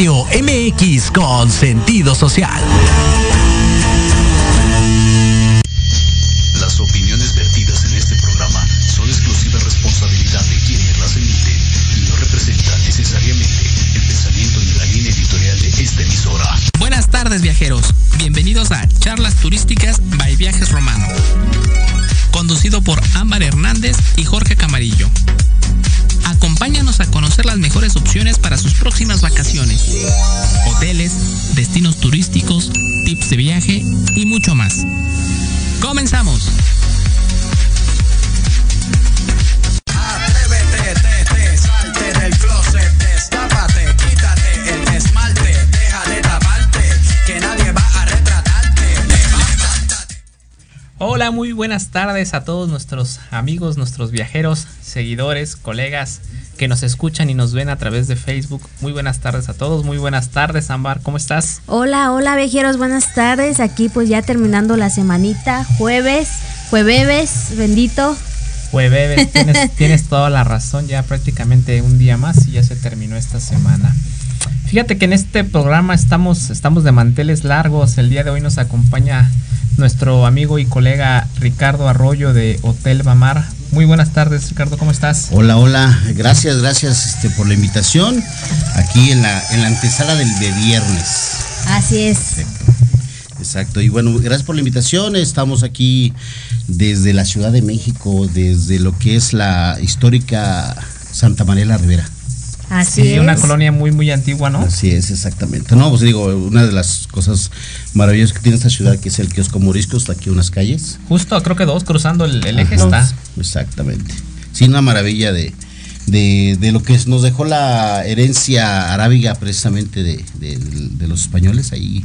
Radio MX con sentido social. Las opiniones vertidas en este programa son exclusiva responsabilidad de quienes las emiten y no representan necesariamente el pensamiento ni la línea editorial de esta emisora. Buenas tardes, viajeros. Bienvenidos a Charlas Turísticas by Viajes Romano, conducido por Ámbar Hernández y Jorge Camarillo. Acompáñanos a conocer las mejores opciones para sus próximas vacaciones, hoteles, destinos turísticos, tips de viaje y mucho más. ¡Comenzamos! Atrévete, tete, salte del closet, destápate, quítate el esmalte, deja de taparte, que nadie va a retratarte. Hola, muy buenas tardes a todos nuestros amigos, nuestros viajeros, seguidores, colegas que nos escuchan y nos ven a través de Facebook. Muy buenas tardes a todos, muy buenas tardes, Ámbar, ¿cómo estás? Hola, hola, viajeros, buenas tardes. Aquí pues ya terminando la semanita, jueves, bendito. Jueves, tienes toda la razón, ya prácticamente un día más y ya se terminó esta semana. Fíjate que en este programa estamos de manteles largos. El día de hoy nos acompaña nuestro amigo y colega Ricardo Arroyo de Hotel Vamar. Muy buenas tardes, Ricardo, ¿cómo estás? Hola, gracias por la invitación aquí en la antesala de viernes. Así es. Exacto, y bueno, gracias por la invitación. Estamos aquí desde la Ciudad de México, desde lo que es la histórica Santa María de la Rivera. Así es. Una colonia muy, muy antigua, ¿no? Así es, exactamente. No, pues digo, una de las cosas maravillosas que tiene esta ciudad, que es el Kiosco Morisco, está aquí unas calles. Justo, creo que dos, cruzando el eje está. Exactamente. Sí, una maravilla de lo que nos dejó la herencia arábiga, precisamente de los españoles, ahí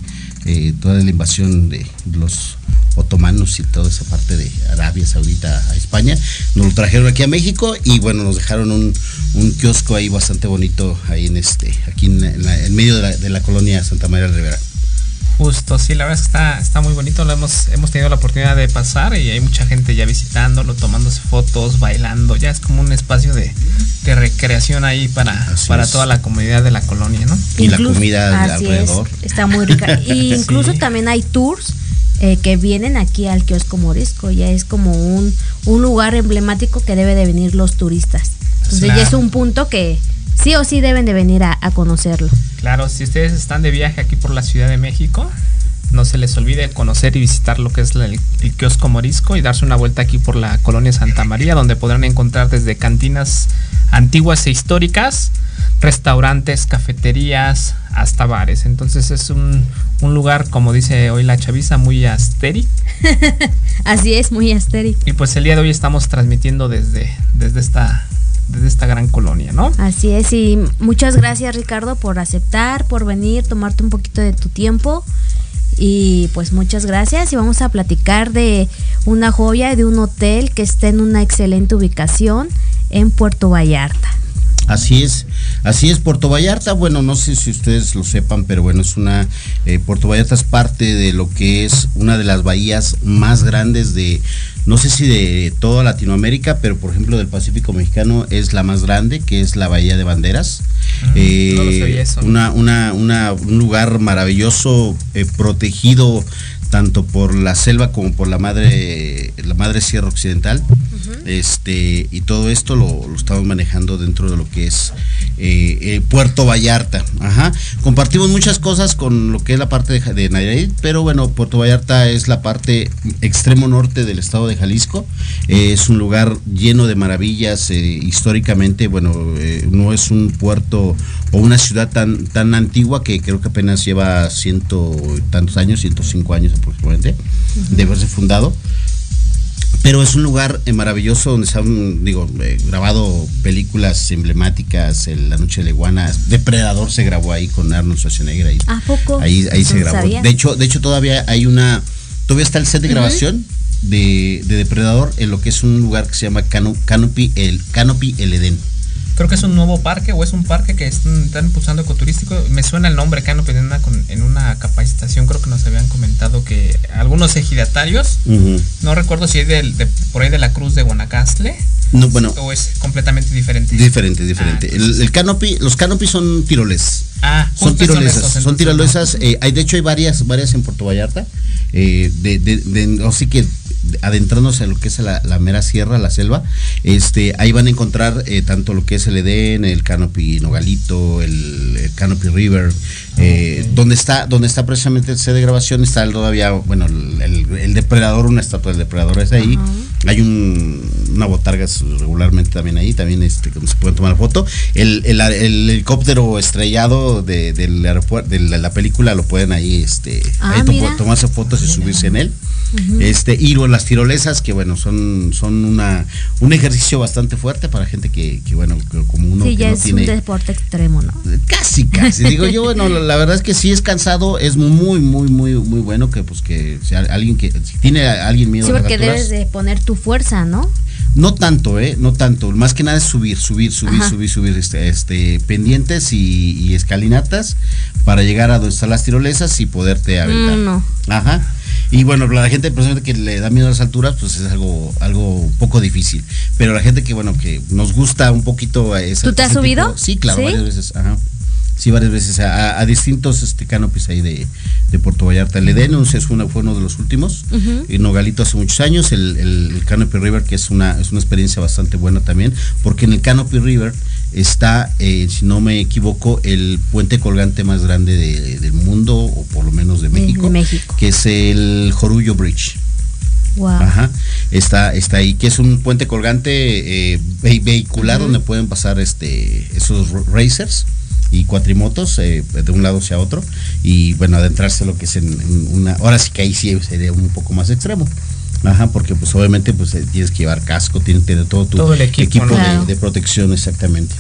toda la invasión de los otomanos y toda esa parte de Arabia Saudita a España, nos lo trajeron aquí a México y bueno, nos dejaron un kiosco ahí bastante bonito, ahí aquí en medio de la colonia Santa María de la Rivera. Justo, sí, la verdad es que está muy bonito, lo hemos tenido la oportunidad de pasar y hay mucha gente ya visitándolo, tomándose fotos, bailando, ya es como un espacio de recreación ahí para toda la comunidad de la colonia, ¿no? Y la comida de alrededor. Está muy rica. Y incluso sí, también hay tours que vienen aquí al Kiosco Morisco, ya es como un lugar emblemático que debe de venir los turistas. Entonces claro, ya es un punto que sí o sí deben de venir a conocerlo. Claro, si ustedes están de viaje aquí por la Ciudad de México, no se les olvide conocer y visitar lo que es el Kiosco Morisco y darse una vuelta aquí por la colonia Santa María, donde podrán encontrar desde cantinas antiguas e históricas, restaurantes, cafeterías, hasta bares. Entonces es un lugar, como dice hoy la chaviza, muy asteric. Así es, muy asteric. Y pues el día de hoy estamos transmitiendo desde esta gran colonia, ¿no? Así es, y muchas gracias, Ricardo, por aceptar, por venir, tomarte un poquito de tu tiempo y pues muchas gracias. Y vamos a platicar de una joya, de un hotel que está en una excelente ubicación en Puerto Vallarta. Así es, Puerto Vallarta, bueno, no sé si ustedes lo sepan, pero bueno, es Puerto Vallarta es parte de lo que es una de las bahías más grandes de, no sé si de toda Latinoamérica, pero por ejemplo del Pacífico Mexicano es la más grande, que es la Bahía de Banderas. No lo sabía eso. Un lugar maravilloso, protegido tanto por la selva como por la madre Sierra Occidental. Uh-huh. Y todo esto lo estamos manejando dentro de lo que es Puerto Vallarta. Ajá. Compartimos muchas cosas con lo que es la parte de Nayarit, pero bueno, Puerto Vallarta es la parte extremo norte del estado de Jalisco. Es un lugar lleno de maravillas. Históricamente, bueno, no es un puerto o una ciudad tan antigua, que creo que apenas lleva ciento tantos años, 105 años aproximadamente, uh-huh, de haberse fundado. Pero es un lugar maravilloso donde se han grabado películas emblemáticas, La Noche de la Iguana, Depredador se grabó ahí con Arnold Schwarzenegger. Ahí, ¿a poco? Ahí no se grabó. Sabía. De hecho todavía hay todavía está el set de grabación, uh-huh, de Depredador en lo que es un lugar que se llama Canopy el Edén. Creo que es un nuevo parque o es un parque que están impulsando ecoturístico. Me suena el nombre, Canopy, en una capacitación creo que nos habían comentado que algunos ejidatarios, no recuerdo si es de por ahí de la Cruz de Guanacaste. No, bueno, o es completamente diferente. Diferente. El canopy, los canopy son tiroles. Son tirolesas. Son tirolesas. De hecho hay varias en Puerto Vallarta. Así que adentrándose a lo que es la mera sierra, la selva, ahí van a encontrar tanto lo que es el Edén, el Canopy Nogalito, el Canopy River, donde está precisamente el set de grabación, está todavía, bueno, el Depredador, una estatua del Depredador es ahí, hay una botarga regularmente también ahí, donde se pueden tomar foto, el helicóptero estrellado del aeropuerto, de la película lo pueden ahí, tomarse fotos y subirse en él, y bueno, las tirolesas, que bueno, son un ejercicio bastante fuerte para gente que bueno, como uno que ya no tiene... Sí, es un deporte extremo, ¿no? Casi, digo yo, bueno, la verdad es que sí es cansado, es muy bueno que pues que si alguien si tiene alguien miedo a las alturas... Sí, porque debes de poner tu fuerza, ¿no? No tanto, más que nada es subir, pendientes y escalinatas para llegar a donde están las tirolesas y poderte aventar. Y bueno, la gente que le da miedo a las alturas, pues es algo un poco difícil. Pero la gente que, bueno, que nos gusta un poquito... ¿Tú te has subido? Sí, claro, varias veces. Sí, varias veces a distintos canopis ahí de Puerto Vallarta. El Edén fue uno de los últimos. Y Nogalito hace muchos años. El Canopy River, que es una experiencia bastante buena también, porque en el Canopy River está, si no me equivoco, el puente colgante más grande del mundo, o por lo menos de México, que es el Jorullo Bridge. Wow. Está ahí, que es un puente colgante vehicular, donde pueden pasar esos racers y cuatrimotos de un lado hacia otro, y bueno, adentrarse lo que es en una, ahora sí que ahí sí sería un poco más extremo, porque pues obviamente pues tienes que llevar casco, tienes que tener todo el equipo, ¿no? de protección, exactamente.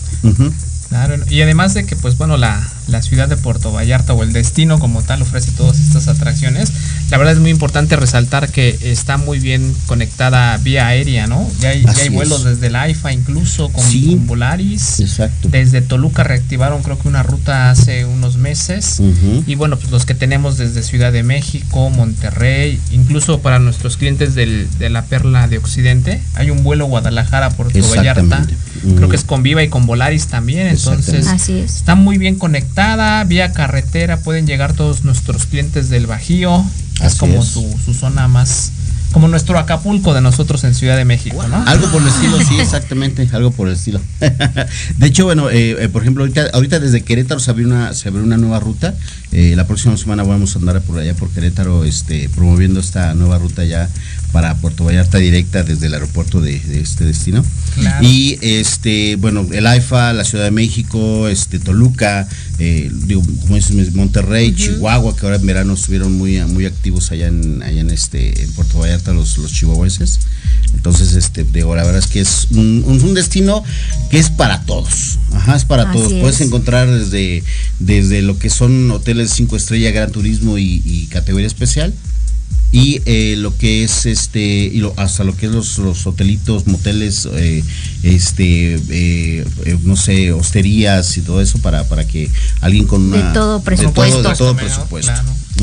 Claro, y además de que pues bueno, la ciudad de Puerto Vallarta, o el destino como tal, ofrece todas estas atracciones. La verdad es muy importante resaltar que está muy bien conectada vía aérea, ¿no? Ya hay vuelos desde la AIFA, incluso con Volaris. Exacto. Desde Toluca reactivaron creo que una ruta hace unos meses. Y bueno, pues los que tenemos desde Ciudad de México, Monterrey, incluso para nuestros clientes de la Perla de Occidente, hay un vuelo Guadalajara-Puerto Vallarta. Creo que es con Viva y con Volaris también. Entonces, está muy bien conectada, vía carretera, pueden llegar todos nuestros clientes del Bajío. Es como su zona más, como nuestro Acapulco de nosotros en Ciudad de México, ¿no? Algo por el estilo, sí, exactamente, algo por el estilo. De hecho, bueno, por ejemplo, ahorita desde Querétaro se abrió una nueva ruta. La próxima semana vamos a andar por allá por Querétaro, promoviendo esta nueva ruta ya para Puerto Vallarta, directa desde el aeropuerto de este destino. Claro. Y bueno, el AIFA, la Ciudad de México, Toluca, como dices, Monterrey, Chihuahua, que ahora en verano estuvieron muy activos allá en Puerto Vallarta los chihuahuenses. Entonces, digo, la verdad es que es un destino que es para todos. Es para todos. Puedes encontrar desde lo que son hoteles 5 estrellas, gran turismo y categoría especial, y lo que es hasta lo que es los hotelitos, moteles, no sé, hosterías y todo eso, para que alguien con una de todo presupuesto.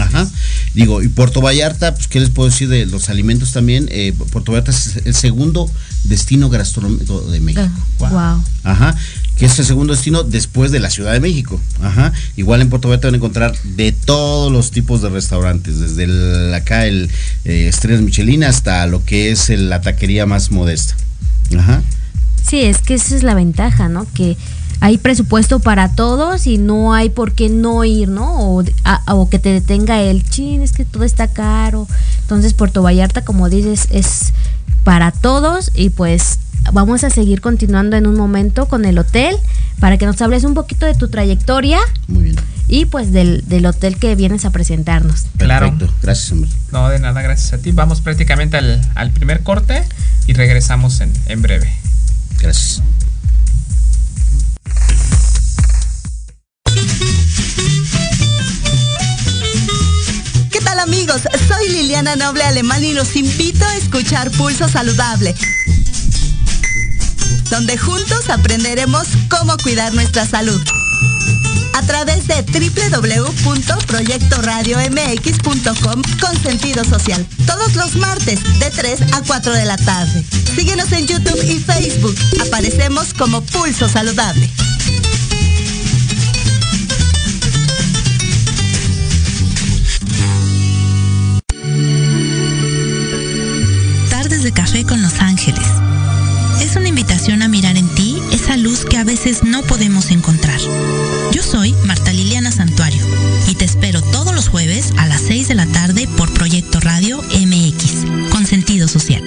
Claro. Digo, y Puerto Vallarta, pues qué les puedo decir de los alimentos también. Puerto Vallarta es el segundo destino gastronómico de México. Wow. Que es el segundo destino después de la Ciudad de México. Igual en Puerto Vallarta van a encontrar de todos los tipos de restaurantes, desde el Estrellas Michelin hasta lo que es la taquería más modesta. Sí, es que esa es la ventaja, ¿no? Que hay presupuesto para todos y no hay por qué no ir, ¿no? O que te detenga el chin, es que todo está caro. Entonces Puerto Vallarta, como dices, es para todos, y pues vamos a seguir continuando en un momento con el hotel, para que nos hables un poquito de tu trayectoria. Muy bien. Y pues del hotel que vienes a presentarnos. Claro. Perfecto. Gracias, hombre. No, de nada, gracias a ti. Vamos prácticamente al primer corte y regresamos en breve. Gracias. Amigos, soy Liliana Noble Alemán y los invito a escuchar Pulso Saludable. donde juntos aprenderemos cómo cuidar nuestra salud. A través de www.proyectoradiomx.com con sentido social. Todos los martes de 3 a 4 de la tarde. Síguenos en YouTube y Facebook. Aparecemos como Pulso Saludable. Tardes de café con Los Ángeles. Es una invitación a mirar en ti esa luz que a veces no podemos encontrar. Yo soy Marta Liliana Santuario y te espero todos los jueves a las 6 de la tarde por Proyecto Radio MX, con sentido social.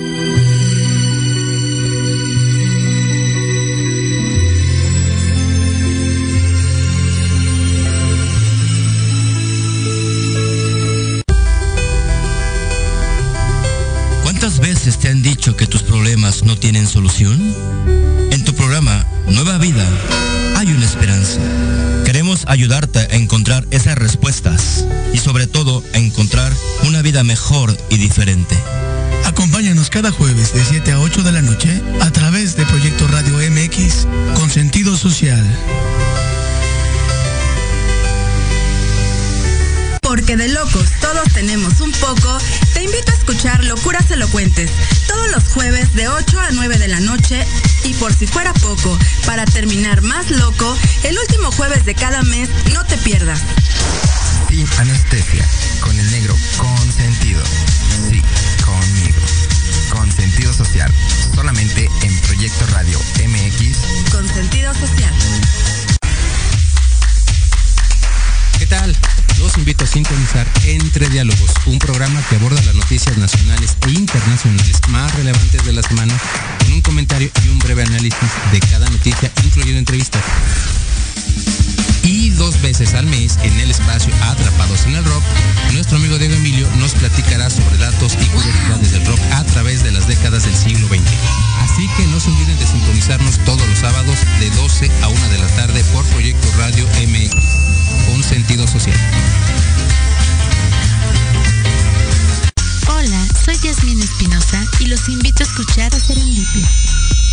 ¿Cuántas veces te han dicho que tus problemas no tienen solución? En tu programa Nueva Vida hay una esperanza. Queremos ayudarte a encontrar esas respuestas y sobre todo a encontrar una vida mejor y diferente. Acompáñanos cada jueves de 7 a 8 de la noche a través de Proyecto Radio MX con sentido social. Porque de locos todos tenemos un poco, te invito a escuchar Locuras Elocuentes, todos los jueves de 8 a 9 de la noche y por si fuera poco, para terminar más loco, el último jueves de cada mes, no te pierdas. Sin anestesia, con el negro consentido, sí, conmigo, con sentido social, solamente en Proyecto Radio MX, con sentido social. ¿Qué tal? Los invito a sintonizar Entre Diálogos, un programa que aborda las noticias nacionales e internacionales más relevantes de la semana, con un comentario y un breve análisis de cada noticia, incluyendo entrevistas. Y dos veces al mes, en el espacio Atrapados en el Rock, nuestro amigo Diego Emilio nos platicará sobre datos y curiosidades del rock a través de las décadas del siglo XX. Así que no se olviden de sintonizarnos todos los sábados de 12 a 1 de la tarde por Proyecto Radio MX. Un sentido social. Hola, soy Yasmín Espinosa y los invito a escuchar a Serendipia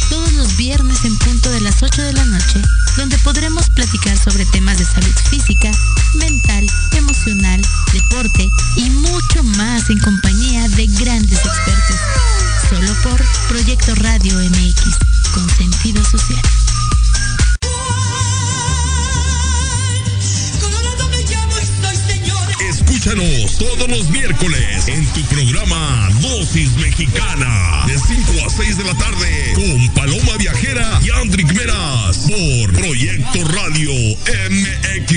todos los viernes en punto de las 8 de la noche, donde podremos platicar sobre temas de salud física, mental, emocional, deporte y mucho más en compañía de grandes expertos. Solo por Proyecto Radio MX, con sentido social. Escúchanos todos los miércoles en tu programa Dosis Mexicana de 5 a 6 de la tarde con Paloma Viajera y Andric Meras por Proyecto Radio MX.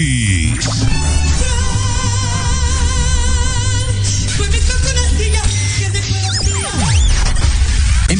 En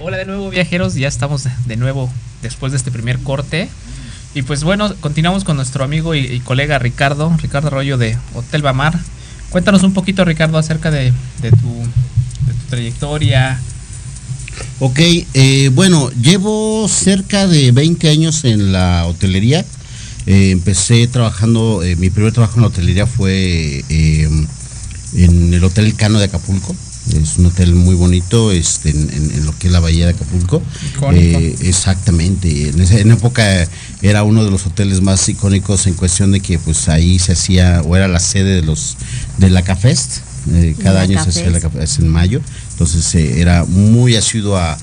Hola de nuevo, viajeros, ya estamos de nuevo después de este primer corte. Y pues bueno, continuamos con nuestro amigo y colega Ricardo Arroyo de Hotel Vamar. Cuéntanos un poquito, Ricardo, acerca de tu trayectoria. Ok, bueno, llevo cerca de 20 años en la hotelería. Empecé trabajando, mi primer trabajo en la hotelería fue en el Hotel Cano de Acapulco. Es un hotel muy bonito en lo que es la Bahía de Acapulco. Exactamente. En época era uno de los hoteles más icónicos en cuestión de que pues ahí se hacía, o era la sede de la Cafest. Cada año Cafest. Se hacía la Cafest en mayo. Entonces era muy asiduo a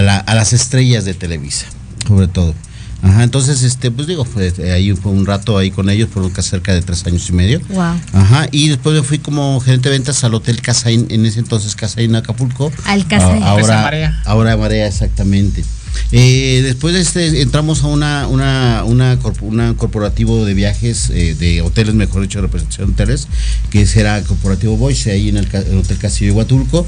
las estrellas de Televisa, sobre todo. Ajá, entonces pues digo, ahí fue un rato ahí con ellos por cerca de 3 años y medio. Wow. Ajá, y después yo fui como gerente de ventas al Hotel Casaín, en ese entonces Casaín Acapulco. Al Casaín. Ahora Marea. Ahora Marea, exactamente. Después de este entramos a una corporativo de viajes, de hoteles, mejor dicho, representación de hoteles, que será corporativo Voice, ahí en el Hotel Castillo de Huatulco.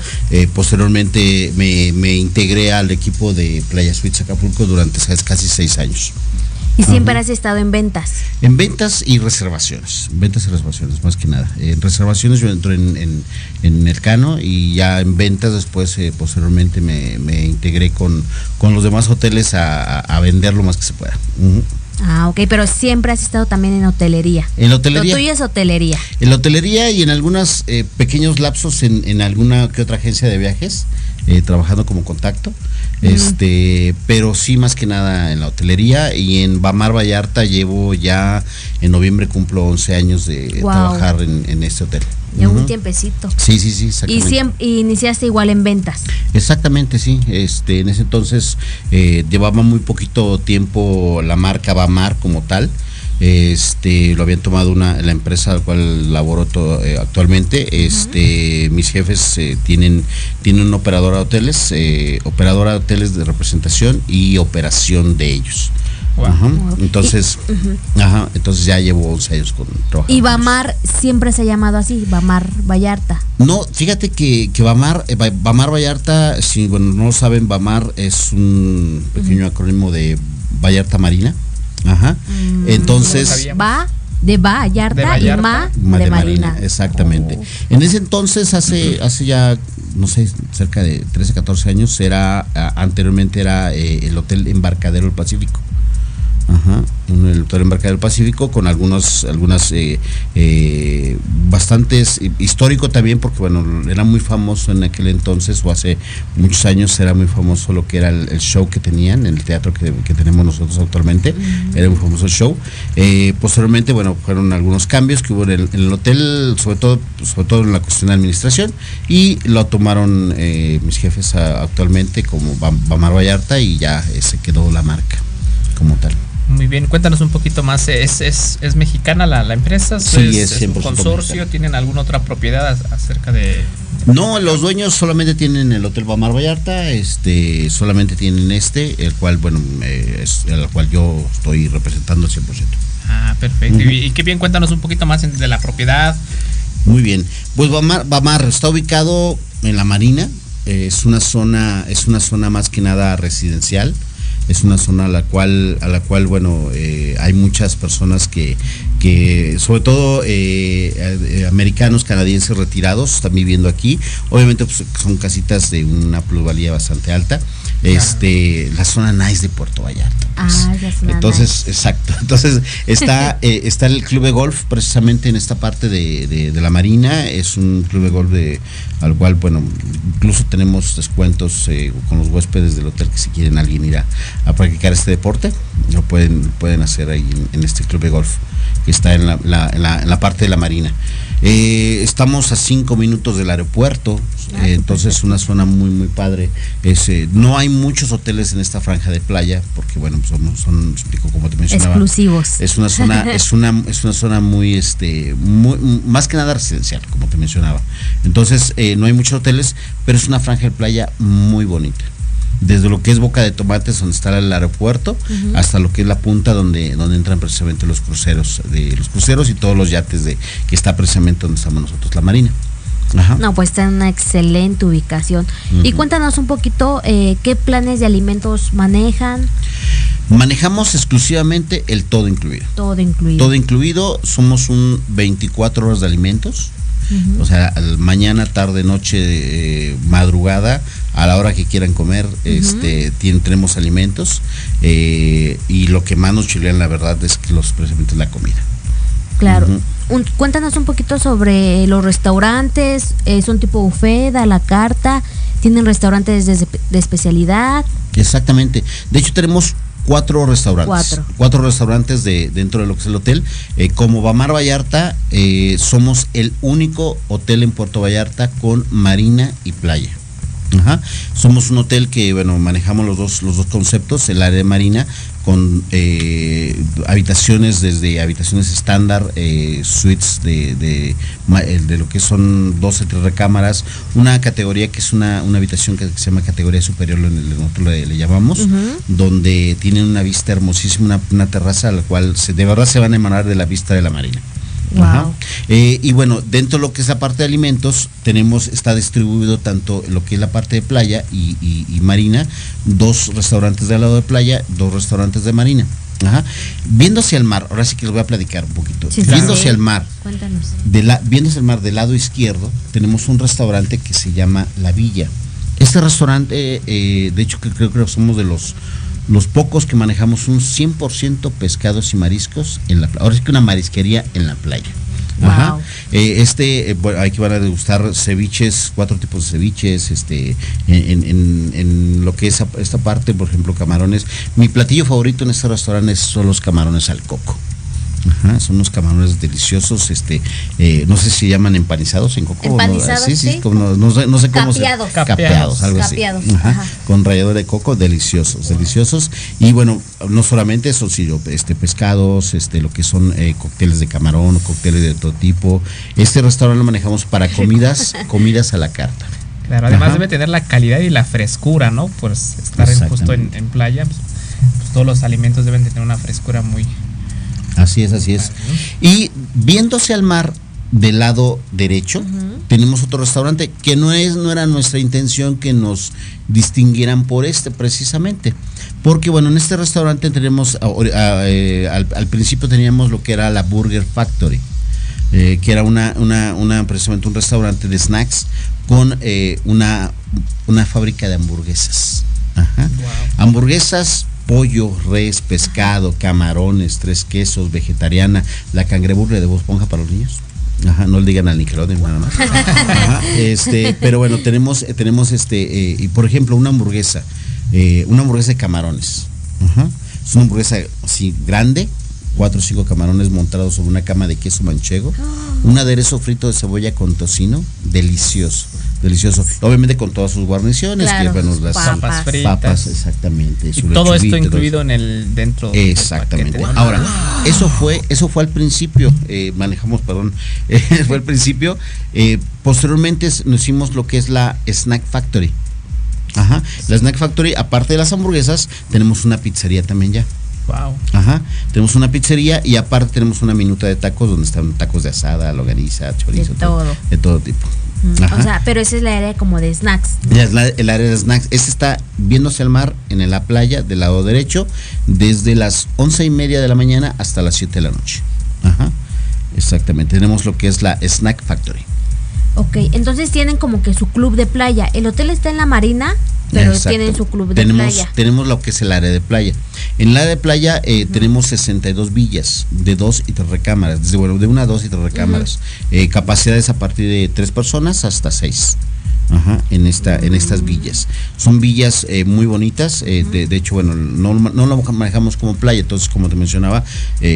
Posteriormente me integré al equipo de Playa Suites Acapulco durante casi 6 años. ¿Y siempre has estado en ventas? En ventas y reservaciones, más que nada. En reservaciones yo entro en el Cano, y ya en ventas después, posteriormente me integré con los demás hoteles a vender lo más que se pueda. Uh-huh. Ah, ok, pero siempre has estado también en hotelería. En hotelería. Lo tuyo es hotelería. En la hotelería y en algunos pequeños lapsos en alguna que otra agencia de viajes, trabajando como contacto. Uh-huh. Pero sí, más que nada en la hotelería, y en Vamar Vallarta llevo ya, en noviembre cumplo 11 años de trabajar en este hotel. Ya un tiempecito. Sí, exactamente. Y siempre iniciaste igual en ventas. Exactamente, sí. En ese entonces llevaba muy poquito tiempo la marca Vamar como tal. Lo habían tomado la empresa al cual laboro actualmente. Mis jefes tienen una operadora de hoteles, de representación y operación de ellos. Wow. Entonces ya llevo 11 años trabajando. ¿Y Vamar siempre se ha llamado así, Vamar Vallarta? No, fíjate que Vamar Vallarta, si no lo saben, Vamar es un pequeño acrónimo de Vallarta Marina. Ajá. Entonces va de Vallarta y ma de Marina. Exactamente. En ese entonces, hace ya, no sé, cerca de 13, 14 años, anteriormente era el Hotel Embarcadero del Pacífico. Ajá, en el Hotel Embarcadero del Pacífico, con algunas bastantes histórico también, porque era muy famoso en aquel entonces, o hace muchos años era muy famoso lo que era el show que tenían, el teatro que tenemos nosotros actualmente. Era muy famoso el show. Posteriormente, fueron algunos cambios que hubo en el hotel, sobre todo en la cuestión de administración, y lo tomaron mis jefes actualmente como Vamar Vallarta, y ya se quedó la marca como tal. Muy bien, cuéntanos un poquito más. ¿Es mexicana la empresa? Sí, es un consorcio mexicano. ¿Tienen alguna otra propiedad acerca de...? No, los dueños solamente tienen el Hotel Vamar Vallarta, solamente tienen el cual, es el cual yo estoy representando al 100%. Ah, perfecto. Y qué bien, cuéntanos un poquito más de la propiedad. Muy bien, pues Vamar está ubicado en la Marina, es una zona más que nada residencial. Es una zona a la cual hay muchas personas que sobre todo americanos, canadienses retirados están viviendo aquí. Obviamente, pues, son casitas de una plusvalía bastante alta. La zona nice de Puerto Vallarta, pues. Entonces, nice. Exacto. Entonces está el club de golf precisamente en esta parte de la Marina. Es un club de golf al cual incluso tenemos descuentos con los huéspedes del hotel, que si quieren alguien ir a practicar este deporte lo pueden hacer ahí en este club de golf que está en la parte de la Marina. Estamos a 5 minutos del aeropuerto, entonces una zona muy muy padre. No hay muchos hoteles en esta franja de playa porque como te mencionaba, exclusivos. Es una zona muy muy, más que nada residencial, como te mencionaba. Entonces no hay muchos hoteles, pero es una franja de playa muy bonita. Desde lo que es Boca de Tomates, donde está el aeropuerto, hasta lo que es la punta donde entran precisamente los cruceros y todos los yates que está precisamente donde estamos nosotros, la Marina. Ajá. No, pues está en una excelente ubicación. Y cuéntanos un poquito qué planes de alimentos manejan. Manejamos exclusivamente el todo incluido. Somos un 24 horas de alimentos. O sea, mañana, tarde, noche, madrugada, a la hora que quieran comer, tenemos alimentos, y lo que más nos chilean, la verdad, es que precisamente la comida. Claro. Cuéntanos un poquito sobre los restaurantes. ¿Es un tipo buffet, a la carta? ¿Tienen restaurantes de especialidad? Exactamente. De hecho, tenemos 4 restaurantes. Cuatro restaurantes dentro de lo que es el hotel. Como Vamar Vallarta, somos el único hotel en Puerto Vallarta con marina y playa. Ajá. Somos un hotel que manejamos los dos conceptos, el área de marina con habitaciones, desde habitaciones estándar, suites de lo que son 2 o 3 recámaras, una categoría que es una habitación que se llama categoría superior, nosotros le llamamos, donde tienen una vista hermosísima, una terraza a la cual de verdad se van a emanar de la vista de la marina. Wow. Ajá. Y bueno, dentro de lo que es la parte de alimentos, está distribuido tanto lo que es la parte de playa y marina, 2 restaurantes de al lado de playa, 2 restaurantes de marina. Ajá. Viendo hacia el mar, ahora sí que les voy a platicar un poquito. Sí, viendo hacia el mar, cuéntanos. Viendo hacia el mar del lado izquierdo, tenemos un restaurante que se llama La Villa. Este restaurante, de hecho creo que somos de los pocos que manejamos un 100% pescados y mariscos en la playa. Ahora es que una marisquería en la playa. Wow. Ajá. Bueno, aquí van a degustar ceviches, 4 tipos de ceviches, en lo que es esta parte, por ejemplo, camarones. Mi platillo favorito en este restaurante son los camarones al coco. Ajá, son unos camarones deliciosos, no sé si llaman empanizados en coco. Empanizados, sí, sí, como, no sé cómo se llaman. Capeados, algo así. Ajá, ajá. Con ralladura de coco, deliciosos, wow, deliciosos. Y bueno, no solamente eso, sino pescados, lo que son cócteles de camarón, cócteles de otro tipo. Este restaurante lo manejamos para comidas a la carta. Claro, además ajá, debe tener la calidad y la frescura, ¿no? Pues estar justo en playa, pues todos los alimentos deben tener una frescura muy... Así es, así es. Y viéndose al mar del lado derecho, tenemos otro restaurante que no era nuestra intención que nos distinguieran por precisamente. Porque bueno, en este restaurante tenemos, al principio teníamos lo que era la Burger Factory, que era precisamente un restaurante de snacks con una fábrica de hamburguesas. Ajá. Wow. Hamburguesas, pollo, res, pescado, camarones, 3 quesos, vegetariana, la cangreburger de Bob Esponja para los niños. Ajá, no le digan al Nickelodeon, nada más. Ajá, pero bueno, tenemos y por ejemplo, una hamburguesa de camarones. Ajá. Es una hamburguesa así grande, 4 o 5 camarones montados sobre una cama de queso manchego, un aderezo frito de cebolla con tocino, delicioso. Delicioso, obviamente con todas sus guarniciones, claro, que bueno, las papas fritas, exactamente, y todo esto incluido en dentro. Exactamente. Del paquete. Ahora, wow, eso fue al principio, fue al principio. Posteriormente nos hicimos lo que es la Snack Factory. Ajá. La Snack Factory, aparte de las hamburguesas, tenemos una pizzería también ya. Wow. Ajá, tenemos una pizzería y aparte tenemos una minuta de tacos donde están tacos de asada, longaniza, chorizo, de todo tipo. Ajá. O sea, pero esa es la área como de snacks, ¿no? El área de snacks, está viéndose al mar en la playa del lado derecho, desde las 11:30 de la mañana hasta las 7 de la noche. Ajá, exactamente, tenemos lo que es la Snack Factory. Ok, entonces tienen como que su club de playa. El hotel está en la marina, pero exacto, tienen su club de playa. Tenemos lo que es el área de playa. En el área de playa tenemos 62 villas de 2 y 3 recámaras, de 1 a 2 y 3 recámaras, capacidades a partir de 3 personas hasta 6. Ajá, en estas villas. Son villas muy bonitas, de hecho, bueno, no lo manejamos como playa, entonces como te mencionaba,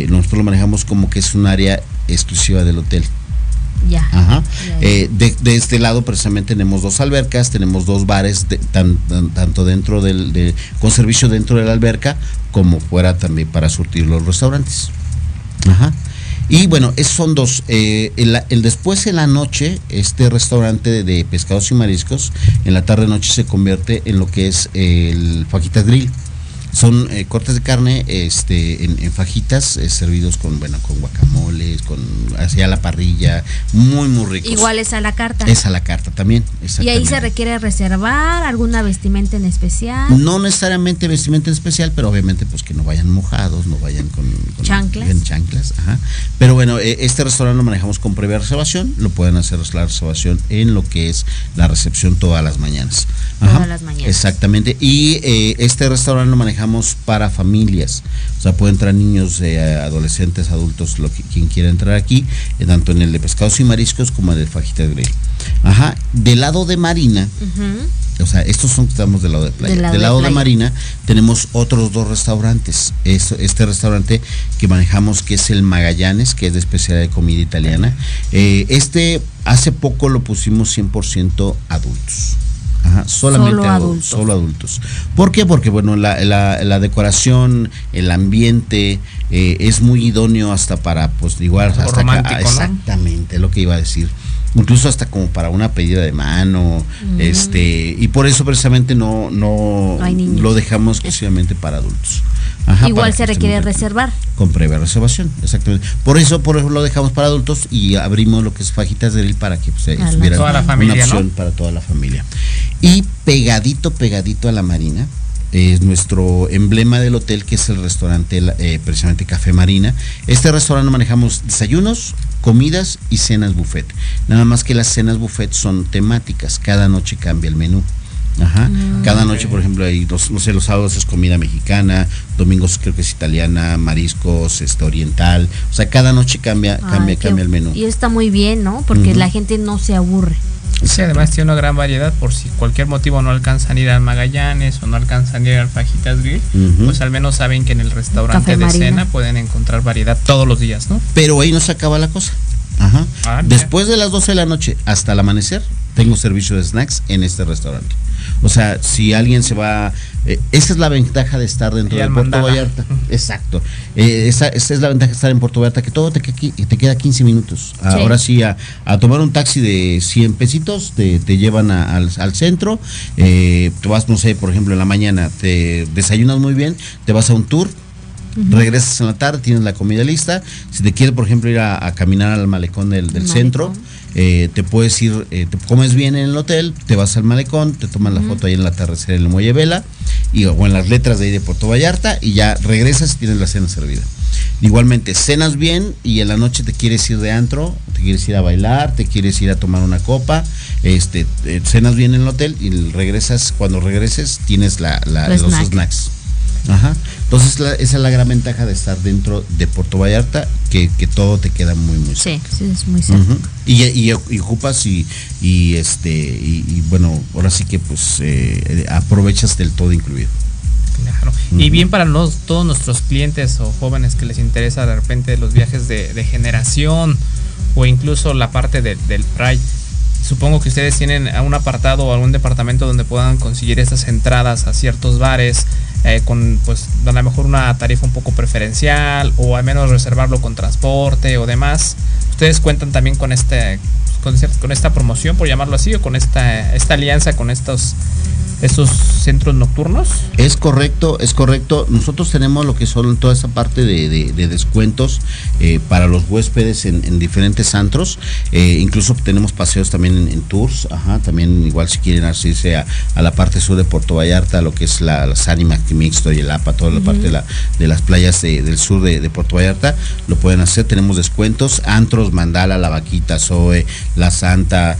nosotros lo manejamos como que es un área exclusiva del hotel. Ya. Ajá. De este lado precisamente tenemos 2 albercas, tenemos 2 bares, tanto dentro con servicio dentro de la alberca como fuera también para surtir los restaurantes. Ajá. Y bueno, esos son 2. Después en la noche, este restaurante de pescados y mariscos, en la tarde-noche se convierte en lo que es el Fajita Grill. Son cortes de carne en fajitas, servidos con guacamoles, hacia la parrilla, muy muy ricos. Igual es a la carta. Es a la carta también. ¿Y ahí se requiere reservar alguna vestimenta en especial? No necesariamente vestimenta en especial, pero obviamente pues que no vayan mojados, no vayan con chanclas. En chanclas, ajá. Pero bueno, este restaurante lo manejamos con previa reservación, lo pueden hacer la reservación en lo que es la recepción todas las mañanas. Ajá, todas las mañanas. Exactamente. Y este restaurante lo manejamos para familias, o sea, pueden entrar niños, adolescentes, adultos, quien quiera entrar aquí, tanto en el de pescados y mariscos como en el de Fajita Grill. Ajá, del lado de marina, o sea, estamos del lado de playa. Del lado de marina tenemos otros 2 restaurantes. Este restaurante que manejamos, que es el Magallanes, que es de especialidad de comida italiana, hace poco lo pusimos 100% adultos. Ajá, solamente solo adultos. Solo adultos. ¿Por qué? Porque bueno, la decoración, el ambiente es muy idóneo hasta para, pues igual, hasta romántico, acá, ¿no? Exactamente, lo que iba a decir. Incluso hasta como para una pedida de mano, y por eso precisamente no hay niños. Lo dejamos exclusivamente para adultos. Ajá, igual se requiere reservar. Con previa reservación, exactamente. Por eso lo dejamos para adultos y abrimos lo que es Fajitas Grill para que pues, estuviera toda la familia, una opción, ¿no? Para toda la familia. Y pegadito a la marina es nuestro emblema del hotel, que es el restaurante, precisamente Café Marina. Este restaurante manejamos desayunos, comidas y cenas buffet. Nada más que las cenas buffet son temáticas, cada noche cambia el menú. Ajá. Cada noche, por ejemplo, hay los sábados es comida mexicana, domingos creo que es italiana, mariscos, oriental. O sea, cada noche cambia el menú. Y está muy bien, ¿no? Porque la gente no se aburre. Sí, además tiene una gran variedad por si cualquier motivo no alcanzan a ir al Magallanes o no alcanzan a ir al Fajitas Grill, pues al menos saben que en el restaurante Café de Marina. Cena pueden encontrar variedad todos los días, ¿no? Pero ahí no se acaba la cosa. Ajá. Después de las 12 de la noche hasta el amanecer, tengo servicio de snacks en este restaurante. O sea, si alguien se va, esa es la ventaja de estar dentro del Puerto Vallarta. Exacto. Esa es la ventaja de estar en Puerto Vallarta, que todo te queda 15 minutos. Sí. Ahora sí, a tomar un taxi de 100 pesitos, te llevan al centro, te vas, no sé, por ejemplo, en la mañana, te desayunas muy bien, te vas a un tour. Regresas en la tarde, tienes la comida lista. Si te quieres, por ejemplo, ir a caminar al malecón del centro, te puedes ir, te comes bien en el hotel, te vas al malecón, te tomas la foto ahí en el atardecer en el Muelle Vela o en las letras de ahí de Puerto Vallarta, y ya regresas y tienes la cena servida. Igualmente, cenas bien y en la noche te quieres ir de antro, te quieres ir a bailar, te quieres ir a tomar una copa, cenas bien en el hotel y cuando regreses tienes los snacks. Ajá. Entonces esa es la gran ventaja de estar dentro de Puerto Vallarta, que todo te queda muy muy cerca. Sí, es muy cerca. Y ocupas y bueno, ahora sí que pues aprovechas del todo incluido. Claro. Y bien para todos nuestros clientes o jóvenes que les interesa de repente los viajes de generación o incluso la parte del Pride. Supongo que ustedes tienen un apartado o algún departamento donde puedan conseguir estas entradas a ciertos bares con, pues, a lo mejor una tarifa un poco preferencial o al menos reservarlo con transporte o demás. ¿Ustedes cuentan también con con esta promoción, por llamarlo así, o con esta alianza con estos centros nocturnos? Es correcto. Nosotros tenemos lo que son toda esa parte de descuentos para los huéspedes en diferentes antros. Incluso tenemos paseos también en tours. Ajá, también igual si quieren irse a la parte sur de Puerto Vallarta, lo que es la Sanima, Mixto y el APA, toda la parte de las playas del sur de Puerto Vallarta, lo pueden hacer. Tenemos descuentos. Antros, Mandala, La Vaquita, Zoe, La Santa,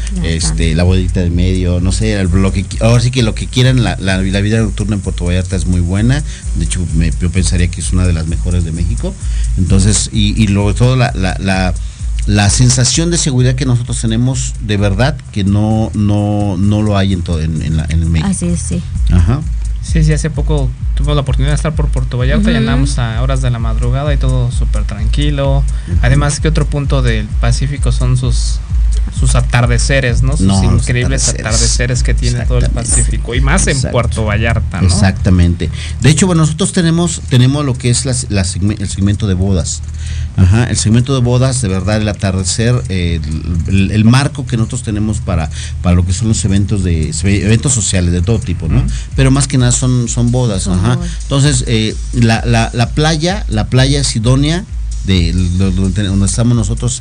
la Bodita de Medio, no sé, el bloque. Ahora sí que lo que quieran, la vida nocturna en Puerto Vallarta es muy buena. De hecho, yo pensaría que es una de las mejores de México. Entonces, y luego todo la sensación de seguridad que nosotros tenemos, de verdad que no lo hay en todo en México. Así es, sí. Ajá. Sí, hace poco tuvimos la oportunidad de estar por Puerto Vallarta y andamos a horas de la madrugada y todo súper tranquilo. Además, que otro punto del Pacífico son sus atardeceres, ¿no? Sus increíbles atardeceres que tiene todo el Pacífico y más en Puerto Vallarta, ¿no? Exactamente. De hecho, bueno, nosotros tenemos lo que es el segmento de bodas. Ajá, el segmento de bodas, de verdad, el atardecer, el marco que nosotros tenemos para lo que son los eventos sociales de todo tipo, ¿no? Pero más que nada son bodas, ajá. Entonces, la playa es idónea donde estamos nosotros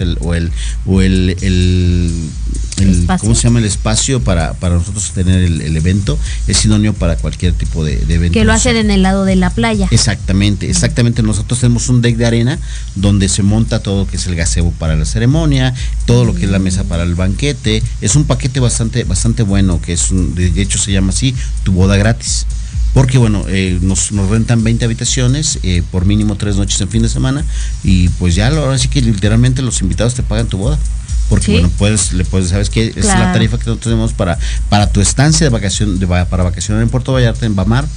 ¿cómo se llama? El espacio para nosotros tener el evento es idóneo para cualquier tipo de evento. Que lo hacen en el lado de la playa. Exactamente. Nosotros tenemos un deck de arena donde se monta todo lo que es el gazebo para la ceremonia, todo lo que es la mesa para el banquete. Es un paquete bastante bueno, que es de hecho se llama así, tu boda gratis. Porque bueno, nos rentan 20 habitaciones por mínimo 3 noches en fin de semana y pues ya ahora sí que literalmente los invitados te pagan tu boda. Porque bueno, puedes, sabes que es la tarifa que nosotros tenemos para tu estancia de vacaciones en Puerto Vallarta, en Vamar,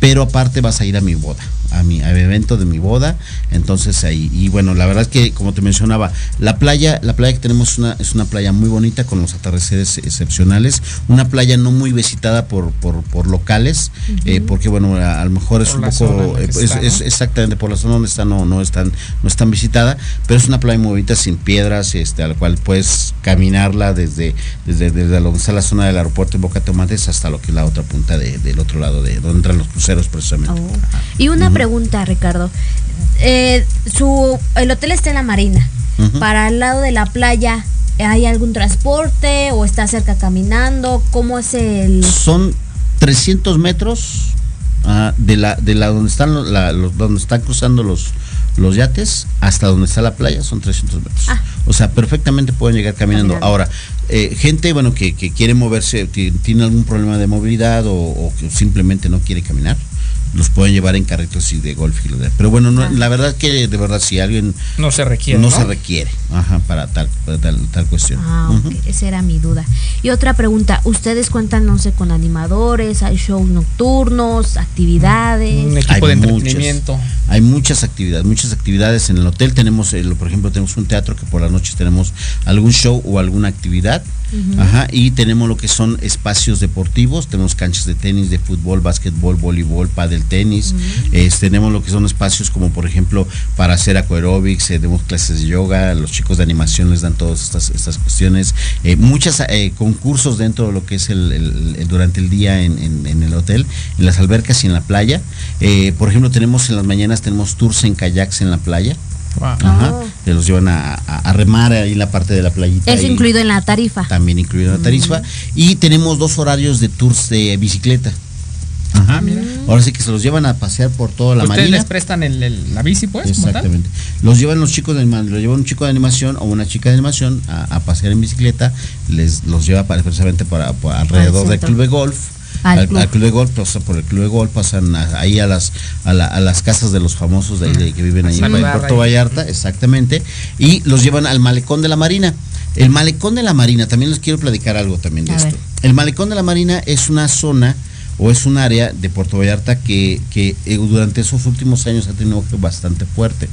pero aparte vas a ir a mi boda. a mi evento de mi boda. Entonces ahí, y bueno, la verdad es que como te mencionaba, la playa que tenemos es una playa muy bonita, con los atardeceres excepcionales, una playa no muy visitada por locales, uh-huh, porque bueno, a lo mejor es por un poco, está, ¿no? Es exactamente por la zona donde está, no es tan visitada, pero es una playa muy bonita, sin piedras, a la cual puedes caminarla desde donde está la zona del aeropuerto en Boca Tomates hasta lo que es la otra punta del otro lado de donde entran los cruceros precisamente. Oh. Y una, uh-huh, pregunta, Ricardo, el hotel está en la marina, uh-huh, para el lado de la playa, ¿hay algún transporte o está cerca caminando? ¿Cómo es el...? Son 300 metros de la donde están cruzando los yates hasta donde está la playa, son 300 metros. Ah. O sea, perfectamente pueden llegar caminando. Ahora, gente, bueno, que quiere moverse, tiene algún problema de movilidad o que simplemente no quiere caminar, los pueden llevar en carritos y de golf y lo de. Pero bueno, no, la verdad que de verdad si alguien no se requiere, ajá, para tal cuestión. Ah, okay. Uh-huh. Esa era mi duda. Y otra pregunta, ¿ustedes cuentan, no sé, con animadores, hay shows nocturnos, actividades? Un equipo de entretenimiento. Hay muchas actividades en el hotel. Tenemos, por ejemplo, tenemos un teatro que por las noches tenemos algún show o alguna actividad. Uh-huh. Ajá, y tenemos lo que son espacios deportivos, tenemos canchas de tenis, de fútbol, básquetbol, voleibol, pádel, tenis, uh-huh, tenemos lo que son espacios como por ejemplo para hacer aquaerobics, tenemos clases de yoga, los chicos de animación les dan todas estas cuestiones, muchos concursos dentro de lo que es el durante el día en el hotel, en las albercas y en la playa, por ejemplo tenemos en las mañanas, tenemos tours en kayaks en la playa. Wow. Ajá, que los llevan a remar ahí en la parte de la playita. Es incluido en la tarifa. También incluido en la tarifa. Y tenemos 2 horarios de tours de bicicleta. Ajá, mira. Ahora sí que se los llevan a pasear por toda la marina. ¿Ustedes les prestan la bici, pues? Exactamente. Los llevan los chicos de animación, los lleva un chico de animación o una chica de animación a pasear en bicicleta. Los lleva precisamente para alrededor del club de golf. Al club de golf, pasan por el club de golf, pasan ahí a las casas de los famosos de que viven allí en Puerto Vallarta, exactamente, y los llevan al malecón de la marina. El malecón de la marina, también les quiero platicar algo también de esto. El malecón de la marina es una zona o es un área de Puerto Vallarta que durante esos últimos años ha tenido que bastante fuerte.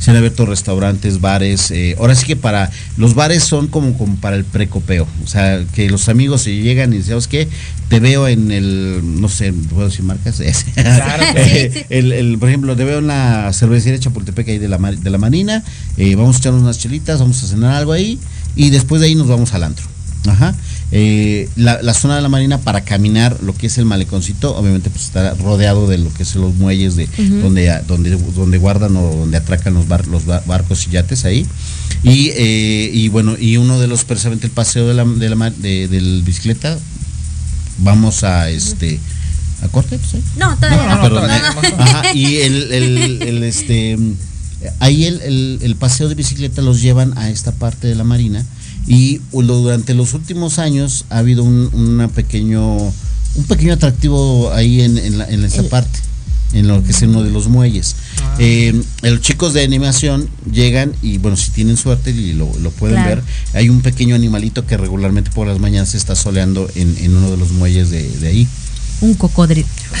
Se han abierto restaurantes, bares, ahora sí que para los bares son como para el precopeo, o sea, que los amigos se llegan y dicen, ¿sabes qué? Te veo en el, no sé, ¿puedo decir marcas? Claro, sí. Por ejemplo, te veo en la cervecería Chapultepec ahí de la marina, vamos a echarnos unas chelitas, vamos a cenar algo ahí y después de ahí nos vamos al antro. Ajá. La zona de la marina para caminar lo que es el maleconcito, obviamente pues está rodeado de lo que son los muelles de, uh-huh, donde guardan o donde atracan los barcos y yates ahí, y bueno, y uno de los, precisamente el paseo de la bicicleta, vamos a a corte, pues, ¿eh? No, todavía no, perdón, no. Ajá, y ahí el paseo de bicicleta los llevan a esta parte de la marina. Y durante los últimos años ha habido un pequeño atractivo ahí en esa parte, en lo que es uno de los muelles. Ah. Los chicos de animación llegan y bueno, si tienen suerte y lo pueden, claro, ver, hay un pequeño animalito que regularmente por las mañanas se está soleando en uno de los muelles de ahí. Un cocodrilo. Un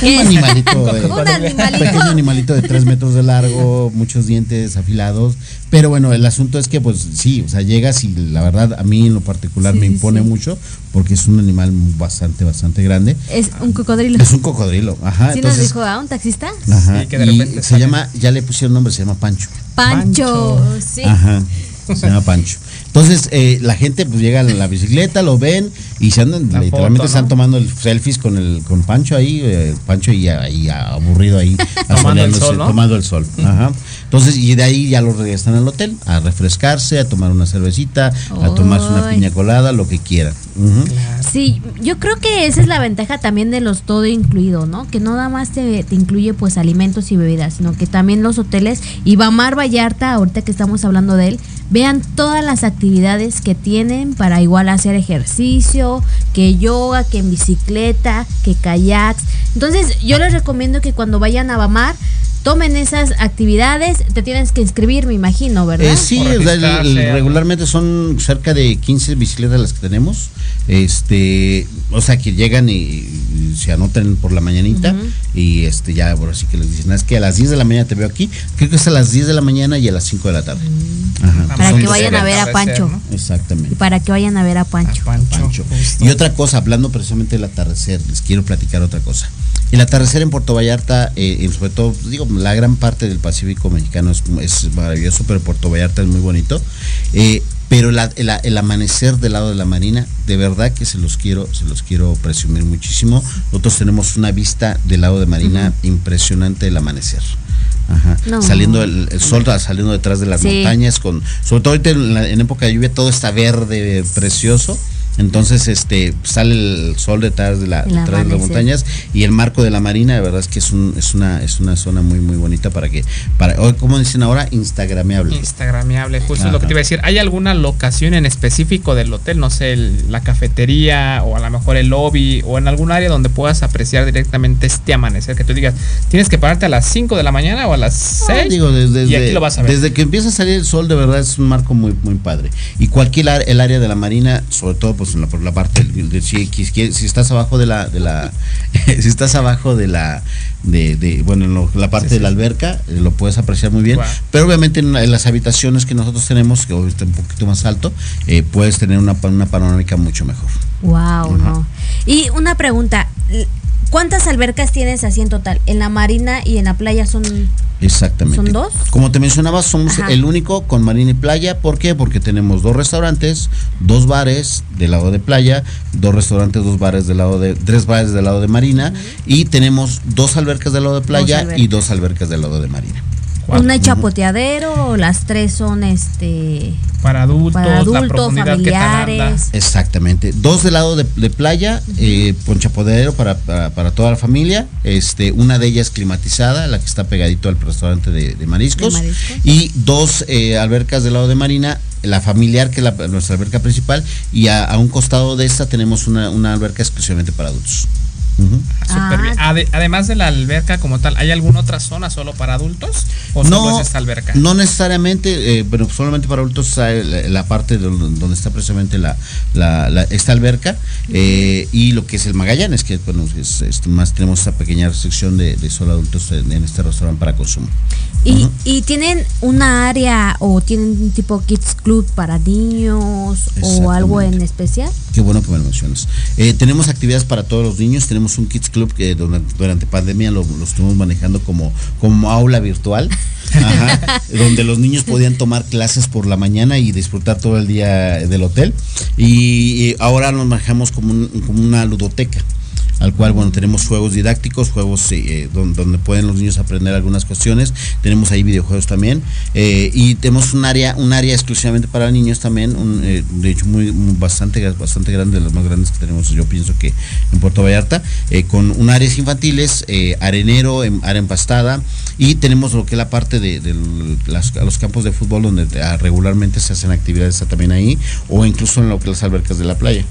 pequeño animalito de 3 metros de largo, muchos dientes afilados. Pero bueno, el asunto es que pues sí, o sea, llegas y la verdad a mí en lo particular sí, me impone mucho porque es un animal bastante grande. Es un cocodrilo. Ajá. Sí, entonces, nos dijo a un taxista. Ajá, sí, que de repente se llama, ya le pusieron nombre, se llama Pancho. Pancho, sí. Ajá. Se llama Pancho. Entonces, la gente pues llega en la bicicleta, lo ven y se andan, la literalmente foto, ¿no? Están tomando selfies con Pancho ahí, Pancho y ahí aburrido ahí, tomando el sol. Ajá. Entonces, y de ahí ya lo regresan al hotel, a refrescarse, a tomar una cervecita, a tomarse una piña colada, lo que quieran. Uh-huh. Claro. Sí, yo creo que esa es la ventaja también de los todo incluido, ¿no? Que no nada más te incluye pues alimentos y bebidas, sino que también los hoteles, y Vamar Vallarta, ahorita que estamos hablando de él, vean todas las actividades que tienen para igual hacer ejercicio, que yoga, que en bicicleta, que kayaks. Entonces yo les recomiendo que cuando vayan a Vamar tomen esas actividades. Te tienes que inscribir, me imagino, ¿verdad? Sí, regularmente son cerca de 15 bicicletas las que tenemos. O sea, que llegan y se anotan por la mañanita. Uh-huh. Y ya, bueno, así que les dicen, es que a las 10 de la mañana te veo aquí. Creo que es a las 10 de la mañana y a las 5 de la tarde. Uh-huh. Ajá. Para que vayan a ver a Pancho. ¿No? Exactamente. Y para que vayan a ver a Pancho. Y otra cosa, hablando precisamente del atardecer, les quiero platicar otra cosa. El atardecer en Puerto Vallarta, sobre todo, digo, la gran parte del Pacífico mexicano es maravilloso, pero Puerto Vallarta es muy bonito. Pero el amanecer del lado de la marina, de verdad que se los quiero presumir muchísimo. Nosotros tenemos una vista del lado de marina impresionante del amanecer. Ajá. No. Saliendo el sol, saliendo detrás de las montañas, sobre todo ahorita en época de lluvia, todo está verde, precioso. Entonces, sale el sol detrás de las montañas y el marco de la marina, de verdad es que es una zona muy, muy bonita para como dicen ahora, instagrameable. Instagrameable, justo es lo que te iba a decir. ¿Hay alguna locación en específico del hotel? No sé, la cafetería o a lo mejor el lobby o en algún área donde puedas apreciar directamente este amanecer, que tú digas, tienes que pararte a las 5 de la mañana o a las 6. Digo, y aquí lo vas a ver. Desde que empieza a salir el sol, de verdad es un marco muy, muy padre. Y el área de la marina, sobre todo, pues, por la parte si estás abajo la parte de la alberca, lo puedes apreciar muy bien. Wow. Pero obviamente en las habitaciones que nosotros tenemos, que hoy está un poquito más alto, puedes tener una panorámica mucho mejor. Wow. Uh-huh. No. Y una pregunta, ¿cuántas albercas tienes así en total? En la marina y en la playa son... Exactamente. ¿Son dos? Como te mencionaba, somos el único con marina y playa. ¿Por qué? Porque tenemos 2 restaurantes, 2 bares del lado de playa, 2 restaurantes, 2 bares del lado de... 3 bares del lado de marina. Uh-huh. Y tenemos 2 albercas del lado de playa y 2 albercas del lado de marina. Wow. Una chapoteadero, las 3 son para adultos, la profundidad familiares. Exactamente. 2 del lado de playa, uh-huh, con chapoteadero para toda la familia. Una de ellas climatizada, la que está pegadito al restaurante de mariscos. ¿De mariscos? Y 2 albercas del lado de marina, la familiar, que es nuestra alberca principal, y a un costado de esta tenemos una alberca exclusivamente para adultos. Uh-huh. Súper bien. Además de la alberca como tal, ¿hay alguna otra zona solo para adultos? ¿O no, solo es esta alberca? No necesariamente, pero solamente para adultos está la parte donde está precisamente esta alberca, y lo que es el Magallanes, que bueno, más tenemos esta pequeña sección de solo adultos en este restaurante para consumo. ¿Y, uh-huh, y tienen una área o tienen un tipo Kids Club para niños o algo en especial? Qué bueno que me lo mencionas. Tenemos actividades para todos los niños, tenemos un Kids Club que durante pandemia lo estuvimos manejando como aula virtual. Ajá, donde los niños podían tomar clases por la mañana y disfrutar todo el día del hotel, y ahora nos manejamos como una ludoteca, al cual, bueno, tenemos juegos didácticos, juegos donde pueden los niños aprender algunas cuestiones. Tenemos ahí videojuegos también, y tenemos un área exclusivamente para niños también, de hecho muy bastante grande, de los más grandes que tenemos, yo pienso que en Puerto Vallarta, con un áreas infantiles, arenero, área empastada, y tenemos lo que es la parte de los campos de fútbol, donde regularmente se hacen actividades también ahí, o incluso en lo que las albercas de la playa.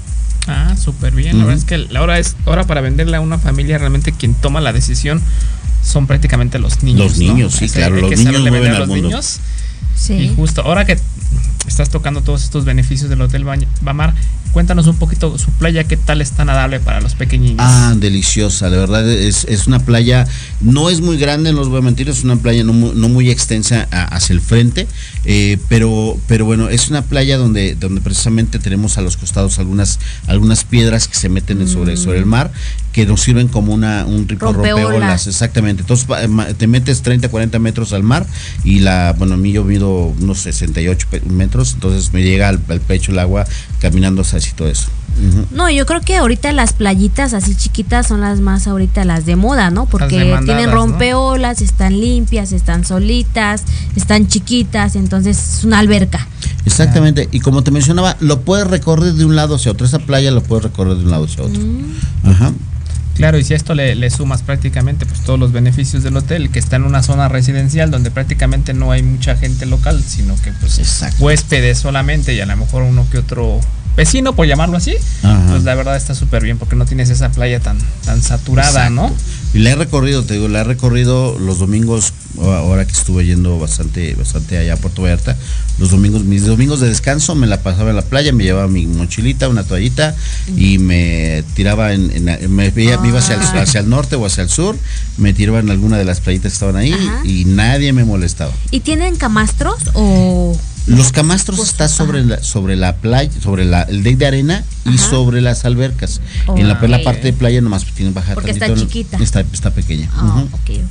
Ah, súper bien. Uh-huh. La verdad es que ahora para venderla a una familia, realmente quien toma la decisión son prácticamente los niños. Los niños, ¿no? Sí, claro, los niños mueven al mundo. Niños. Sí. Y justo ahora que estás tocando todos estos beneficios del Hotel Vamar, cuéntanos un poquito su playa, qué tal es, tan nadable para los pequeñitos. Ah, deliciosa, de verdad, es una playa, no es muy grande, no os voy a mentir, es una playa no muy extensa hacia el frente, pero bueno, es una playa donde precisamente tenemos a los costados algunas piedras que se meten sobre el mar, que nos sirven como un tipo rompeolas, exactamente. Entonces te metes 30, 40 metros al mar, y bueno, a mí yo mido unos 68 metros, entonces me llega al pecho el agua caminando así todo eso. Uh-huh. No, yo creo que ahorita las playitas así chiquitas son las más ahorita las de moda, ¿no? Porque tienen rompeolas, ¿no? Están limpias, están solitas, están chiquitas, entonces es una alberca. Exactamente, y como te mencionaba, lo puedes recorrer de un lado hacia otro, esa playa lo puedes recorrer de un lado hacia otro. Uh-huh. Ajá. Claro, y si a esto le sumas prácticamente pues todos los beneficios del hotel, que está en una zona residencial donde prácticamente no hay mucha gente local, sino que pues huéspedes solamente, y a lo mejor uno que otro vecino, por llamarlo así. Ajá. Pues la verdad está súper bien, porque no tienes esa playa tan saturada. Exacto. ¿No? Y la he recorrido los domingos ahora que estuve yendo bastante allá a Puerto Vallarta, los domingos, mis domingos de descanso me la pasaba en la playa, me llevaba mi mochilita, una toallita y me tiraba me iba hacia el norte o hacia el sur, me tiraba en alguna de las playitas que estaban ahí. Ajá. Y nadie me molestaba. ¿Y tienen camastros o...? Los camastros están sobre la playa, el deck de arena y sobre las albercas. Okay. En la parte de playa nomás tienen bajar. Porque tantito, está chiquita. Está pequeña. Oh, okay.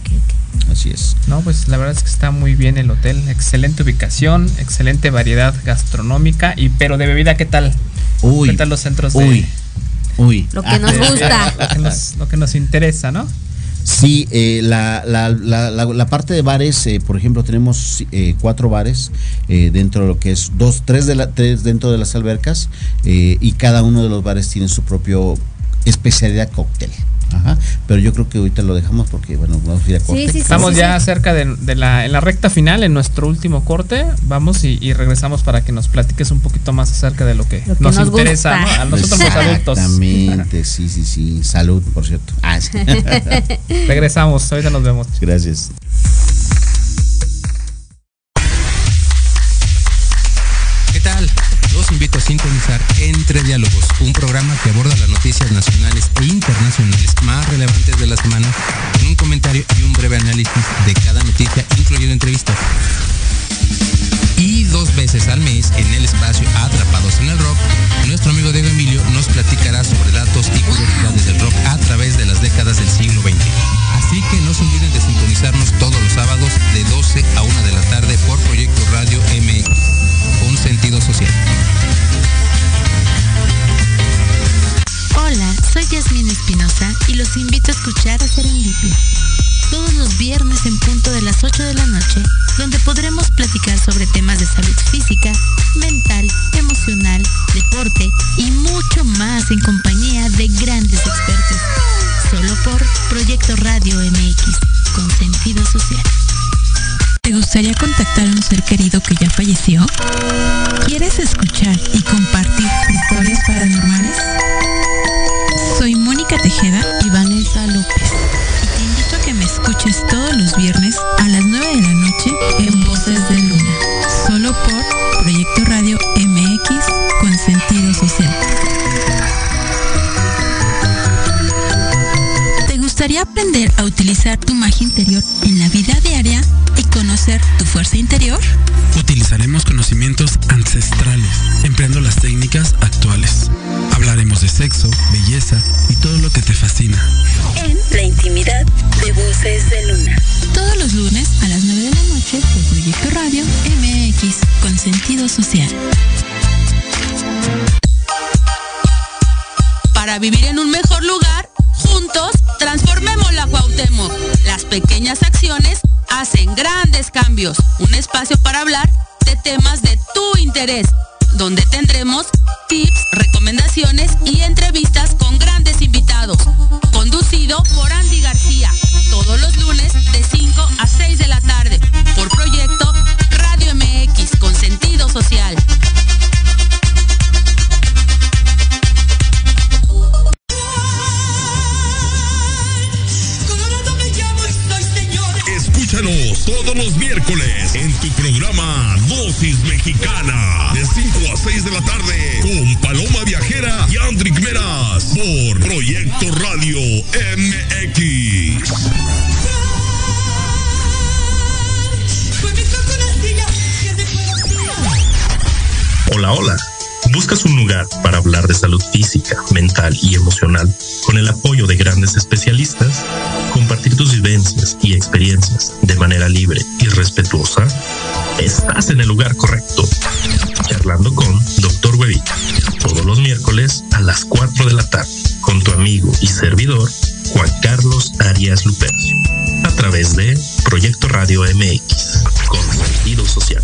Así es. No, pues la verdad es que está muy bien el hotel. Excelente ubicación, excelente variedad gastronómica. Pero de bebida, ¿qué tal? Uy, ¿qué tal los centros de...? Lo que nos gusta. Lo que nos interesa, ¿no? Sí, la parte de bares, por ejemplo, tenemos 4 bares dentro de lo que es tres dentro de las albercas, y cada uno de los bares tiene su propio especialidad cóctel. Ajá, pero yo creo que ahorita lo dejamos porque bueno, vamos a ir a corte. Sí, estamos ya cerca en la recta final, en nuestro último corte. Vamos y regresamos para que nos platiques un poquito más acerca de lo que nos interesa, ¿no? A nosotros los adultos. Exactamente, sí. Salud, por cierto. Regresamos, ahorita nos vemos. Gracias. ¿Qué tal? Los invito a sintonizar Entre Diálogos, un programa que aborda las noticias nacionales e internacionales más relevantes de la semana, con un comentario y un breve análisis de cada noticia, incluyendo entrevistas. Y 2 veces al mes, en el espacio Atrapados en el Rock, nuestro amigo Diego Emilio nos platicará sobre datos y curiosidades del rock a través de las décadas del siglo XX. Así que no se olviden de sintonizarnos todos los sábados de 12 a 1 de la tarde por Proyecto Radio MX. Un sentido social. Hola, soy Yasmín Espinosa y los invito a escuchar a Serendipia todos los viernes en punto de las 8 de la noche, donde podremos platicar sobre temas de salud física, mental, emocional, deporte y mucho más en compañía de grandes expertos. Solo por Proyecto Radio MX, con sentido social. ¿Te gustaría contactar a un ser querido que ya falleció? ¿Quieres escuchar y compartir historias paranormales? Soy Mónica Tejeda y Vanessa López, y te invito a que me escuches todos los viernes a las 9 de la noche en Voces de Luna, solo por Proyecto Radio MX, con sentido social. ¿Te gustaría aprender a utilizar tu magia interior en la vida diaria? ¿Conocer tu fuerza interior? Utilizaremos conocimientos ancestrales, empleando las técnicas actuales. Hablaremos de sexo, belleza y todo lo que te fascina. En la intimidad de Voces de Luna. Todos los lunes a las 9 de la noche por Proyecto Radio MX, con sentido social. Para vivir en un mejor lugar, juntos transformemos la Cuauhtémoc. Las pequeñas acciones hacen grandes cambios. Un espacio para hablar de temas de tu interés, donde tendremos tips, recomendaciones y entrevistas con grandes invitados. Conducido por Andy García, todos los lunes de 5 a 6 de la tarde, por Proyecto Radio MX, con sentido social. Escúchanos todos los miércoles en tu programa Dosis Mexicana, de 5 a 6 de la tarde, con Paloma Viajera y Andric Meras, por Proyecto Radio MX. Hola. ¿Buscas un lugar para hablar de salud física, mental y emocional con el apoyo de grandes especialistas? ¿Compartir tus vivencias y experiencias de manera libre y respetuosa? Estás en el lugar correcto. Charlando con Dr. Huevita, todos los miércoles a las 4 de la tarde, con tu amigo y servidor Juan Carlos Arias Lupercio, a través de Proyecto Radio MX, con sentido social.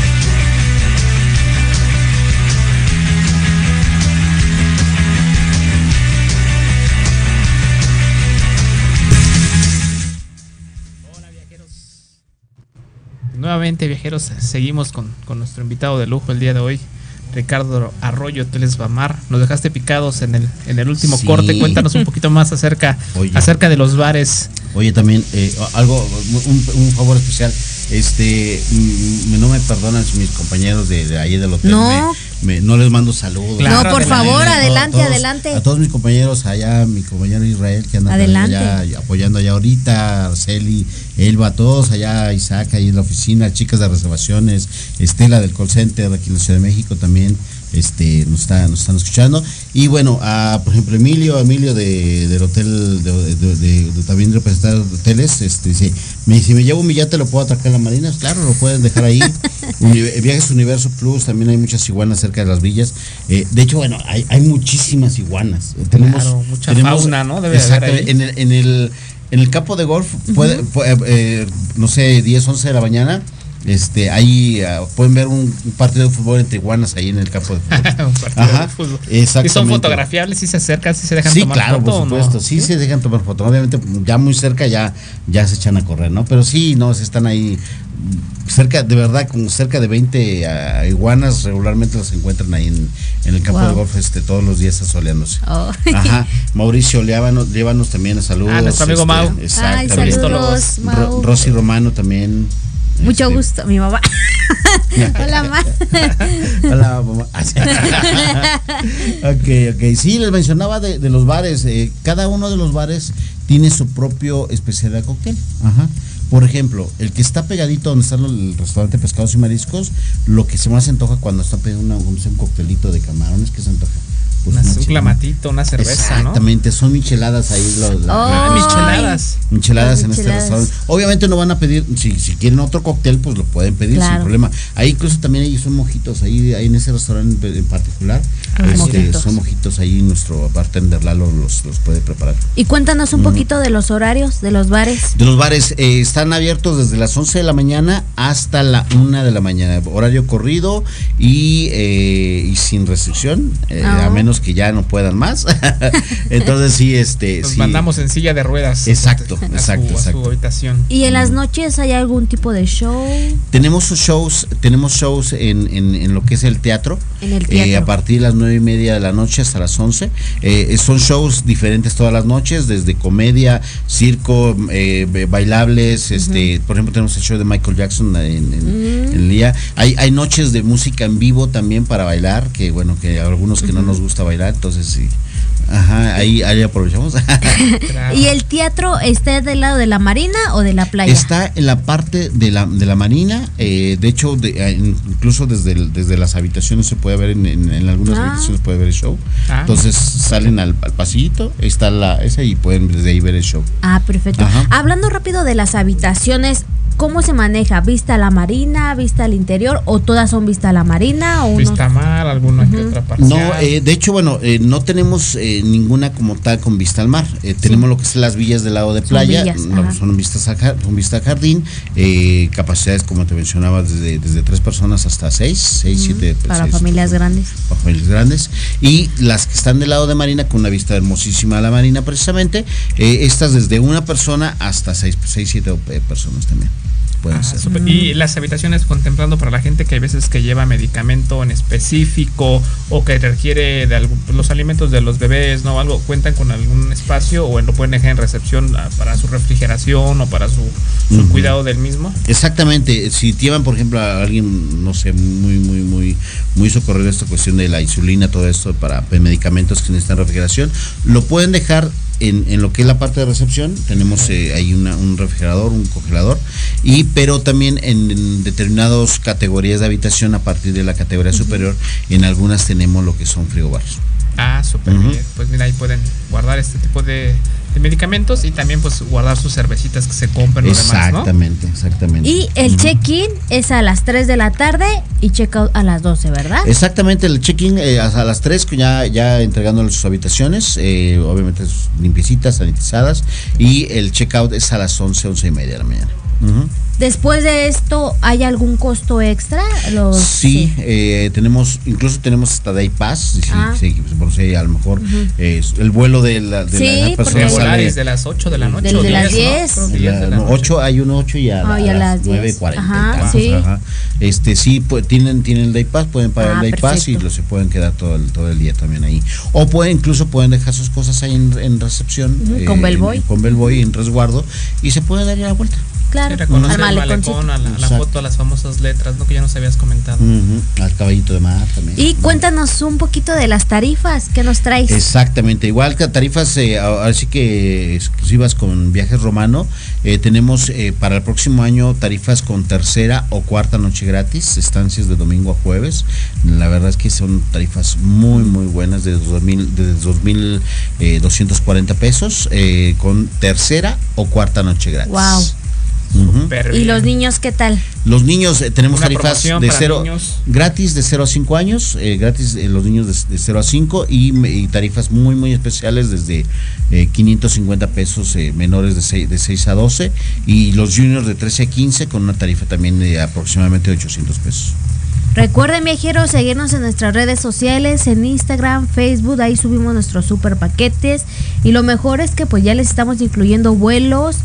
nuevamente, viajeros, seguimos con nuestro invitado de lujo el día de hoy, Ricardo Arroyo, Hoteles Vamar. Nos dejaste picados en el último corte. Cuéntanos un poquito más acerca de los bares. Oye, también algo, un favor especial. No me perdonan mis compañeros de ahí del hotel. No. No les mando saludos. Claro, no, por favor, adelante. A todos mis compañeros allá, mi compañero Israel, que anda allá apoyando allá ahorita, Arceli, Elba, todos allá, Isaac, ahí en la oficina, chicas de reservaciones, Estela del call center aquí en la Ciudad de México también, nos están escuchando. Y bueno, por ejemplo, Emilio del hotel, de también representar hoteles, dice, si me llevo un billete lo puedo atracar en la marina, claro, lo pueden dejar ahí. Viajes Universo Plus, también hay muchas iguanas cerca de las villas. De hecho, bueno, hay muchísimas iguanas. Claro, mucha fauna, ¿no? Debe haber ahí. En el campo de golf, puede, no sé, 10, 11 de la mañana, ahí pueden ver un partido de fútbol entre iguanas ahí en el campo de fútbol. Un partido de fútbol. Exactamente. ¿Y son fotografiables? ¿Sí se acercan? ¿Sí se dejan tomar foto? Claro, por supuesto. ¿No? Sí, se dejan tomar foto. Obviamente, ya muy cerca ya se echan a correr, ¿no? Pero sí, no, se están ahí cerca, de verdad, como cerca de 20 iguanas regularmente las encuentran ahí en el campo de golf, todos los días asoleándose. Oh. Ajá. Mauricio, llévanos también a saludos. A nuestro amigo Mau. Exacto. Ay, saludos, Mau. Rosy Romano también. Mucho gusto, mi mamá. Hola, mamá. Hola, mamá. Ok. Sí, les mencionaba de los bares. Cada uno de los bares tiene su propio especialidad cóctel. Ajá. Por ejemplo, el que está pegadito donde está el restaurante Pescados y Mariscos, lo que se más antoja cuando está pidiendo un coctelito de camarones, que se antoja. Pues un clamatito, una cerveza. Exactamente, ¿no? Son micheladas ahí. Micheladas en este restaurante. Obviamente no van a pedir, si quieren otro cóctel, pues lo pueden pedir, claro, sin problema. Ahí incluso también ellos son mojitos, ahí en ese restaurante en particular. Son mojitos ahí, nuestro bartender Lalo los puede preparar. Y cuéntanos un poquito de los horarios de los bares. De los bares, están abiertos desde las 11 de la mañana hasta la 1 de la mañana. Horario corrido y sin restricción, a menos que ya no puedan más. Entonces sí, nos mandamos en silla de ruedas. Exacto. A su habitación. ¿Y en las noches hay algún tipo de show? Tenemos shows en lo que es el teatro. En el teatro. A partir de las 9:30 de la noche hasta las 11. Son shows diferentes todas las noches, desde comedia, circo, bailables. Por ejemplo, tenemos el show de Michael Jackson en el día. Hay noches de música en vivo también para bailar, que bueno, que algunos que no nos gusta bailar, entonces sí. Ajá, ahí aprovechamos. ¿Y el teatro está del lado de la marina o de la playa? Está en la parte de la marina, de hecho, incluso desde las habitaciones se puede ver, en algunas habitaciones puede ver el show. Entonces salen al pasillito, está y pueden desde ahí ver el show. Ah, perfecto. Ajá. Hablando rápido de las habitaciones, ¿cómo se maneja? ¿Vista a la marina, vista al interior, o todas son vista a la marina? O vista a mar, alguna que otra parcial. No, de hecho, bueno, no tenemos ninguna como tal con vista al mar. Tenemos lo que son las villas del lado de playa, son vista a jardín, capacidades, como te mencionaba, desde 3 personas hasta 6, 7. Para 6, familias 8, grandes. Para familias grandes. Y las que están del lado de marina, con una vista hermosísima a la marina precisamente, estas desde 1 persona hasta 6, 7 personas también. Y las habitaciones contemplando para la gente que hay veces que lleva medicamento en específico o que requiere de los alimentos de los bebés, ¿no? Algo, ¿cuentan con algún espacio o lo pueden dejar en recepción para su refrigeración o para su cuidado del mismo? Exactamente, si llevan, por ejemplo, a alguien, no sé, muy socorrido esta cuestión de la insulina, todo esto para medicamentos que necesitan refrigeración, lo pueden dejar en lo que es la parte de recepción. Tenemos ahí un refrigerador, un congelador, pero también en determinadas categorías de habitación, a partir de la categoría superior, en algunas tenemos lo que son frigobares. Ah, súper bien. Pues mira, ahí pueden guardar este tipo de medicamentos y también pues guardar sus cervecitas que se compren. Exactamente, demás, ¿no? Exactamente. Y el check-in es a las 3 de la tarde y check-out a las 12, ¿verdad? Exactamente, el check-in a las 3, ya entregándoles sus habitaciones, obviamente limpiecitas, sanitizadas, y el check-out es a las 11, 11:30 de la mañana. Uh-huh. Después de esto, ¿hay algún costo extra? Sí, sí. Tenemos hasta Day Pass. Sí, a lo mejor uh-huh. El vuelo de la Volaris de las 8 de la noche. Desde las 10. Hay un 8 y a las 9:40. Sí. Pues, tienen el Day Pass, pueden pagar el Day Pass y se pueden quedar todo el día también ahí. O pueden dejar sus cosas ahí en recepción. Uh-huh. Con Bellboy en resguardo y se pueden dar ya la vuelta. Claro, reconocer al malecón, a la foto, a las famosas letras, ¿no? Que ya nos habías comentado. Uh-huh. Al caballito de mar también. Y cuéntanos un poquito de las tarifas que nos traes. Exactamente, igual que tarifas, así que exclusivas con Viajes Romano. Tenemos para el próximo año tarifas con tercera o cuarta noche gratis, estancias de domingo a jueves. La verdad es que son tarifas muy, muy buenas, de 2,240 pesos, con tercera o cuarta noche gratis. Wow. Uh-huh. ¿Y los niños qué tal? Los niños tenemos tarifas de 0 a 5 años, gratis los niños de 0 a 5 y tarifas muy muy especiales desde 550 pesos menores de 6 a 12 y los juniors de 13 a 15 con una tarifa también de aproximadamente 800 pesos. Recuerden, viajeros, seguirnos en nuestras redes sociales, en Instagram, Facebook, ahí subimos nuestros super paquetes y lo mejor es que pues ya les estamos incluyendo vuelos,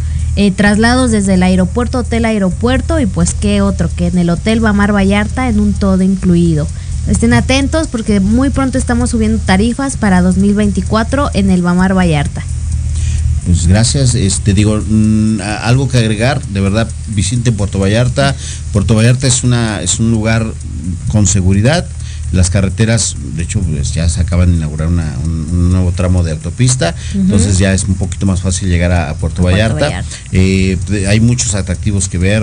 traslados desde el aeropuerto, hotel, aeropuerto y pues qué otro que en el Hotel Vamar Vallarta en un todo incluido. Estén atentos porque muy pronto estamos subiendo tarifas para 2024 en el Vamar Vallarta. Pues gracias, algo que agregar, de verdad, visiten Puerto Vallarta. Puerto Vallarta es un lugar con seguridad. Las carreteras, de hecho, pues ya se acaban de inaugurar un nuevo tramo de autopista, uh-huh. Entonces ya es un poquito más fácil llegar a Puerto Vallarta. Hay muchos atractivos que ver,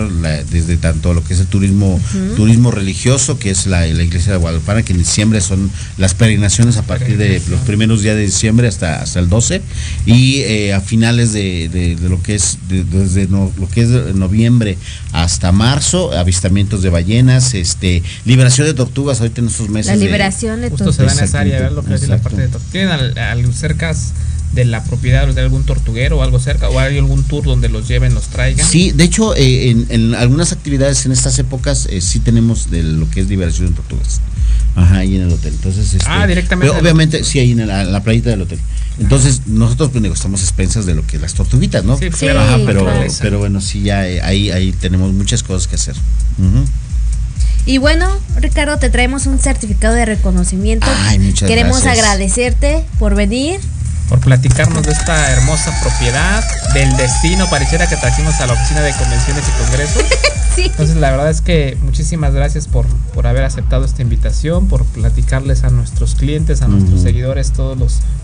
desde tanto lo que es el turismo uh-huh. turismo religioso, que es la iglesia de Guadalupana, que en diciembre son las peregrinaciones a partir de los primeros días de diciembre hasta el 12, y a finales de lo que es lo que es de noviembre hasta marzo, avistamientos de ballenas, liberación de tortugas, ahorita en esos meses. La liberación de tortugas. Justo se da en esa área, ¿verdad? Lo que es la parte de tortugas. ¿Tienen al cercas de la propiedad de algún tortuguero o algo cerca? ¿O hay algún tour donde los lleven, los traigan? Sí, de hecho, en algunas actividades en estas épocas sí tenemos de lo que es liberación de tortugas. Ajá, ahí en el hotel. Entonces, directamente. Pero obviamente, sí, ahí en la playita del hotel. Entonces, nosotros pues, estamos expensas de lo que las tortuguitas, ¿no? Sí, claro. Ajá, pero bueno, sí, ya ahí tenemos muchas cosas que hacer. Uh-huh. Y bueno, Ricardo, te traemos un certificado de reconocimiento. Ay, muchas gracias. Queremos agradecerte por venir. Por platicarnos de esta hermosa propiedad, del destino, pareciera que trajimos a la oficina de convenciones y congresos. Sí. Entonces la verdad es que muchísimas gracias por haber aceptado esta invitación, por platicarles a nuestros clientes, a nuestros seguidores todos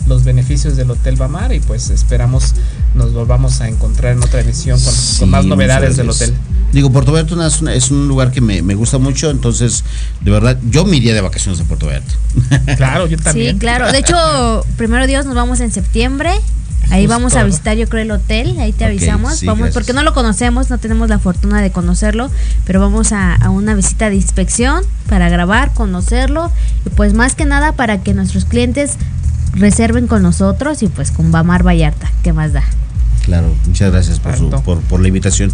los beneficios del Hotel Vamar y pues esperamos nos volvamos a encontrar en otra emisión con más novedades del hotel. Digo, Puerto Vallarta es un lugar que me gusta mucho, entonces de verdad yo me iría de vacaciones a Puerto Vallarta. Claro, yo también. Sí, claro. De hecho, primero Dios, nos vamos en septiembre. Ahí vamos a visitar, yo creo, el hotel, ahí te avisamos, sí, vamos, porque no lo conocemos, no tenemos la fortuna de conocerlo, pero vamos a una visita de inspección para grabar, conocerlo, y pues más que nada para que nuestros clientes reserven con nosotros y pues con Vamar Vallarta, ¿qué más da? Claro, muchas gracias por la invitación.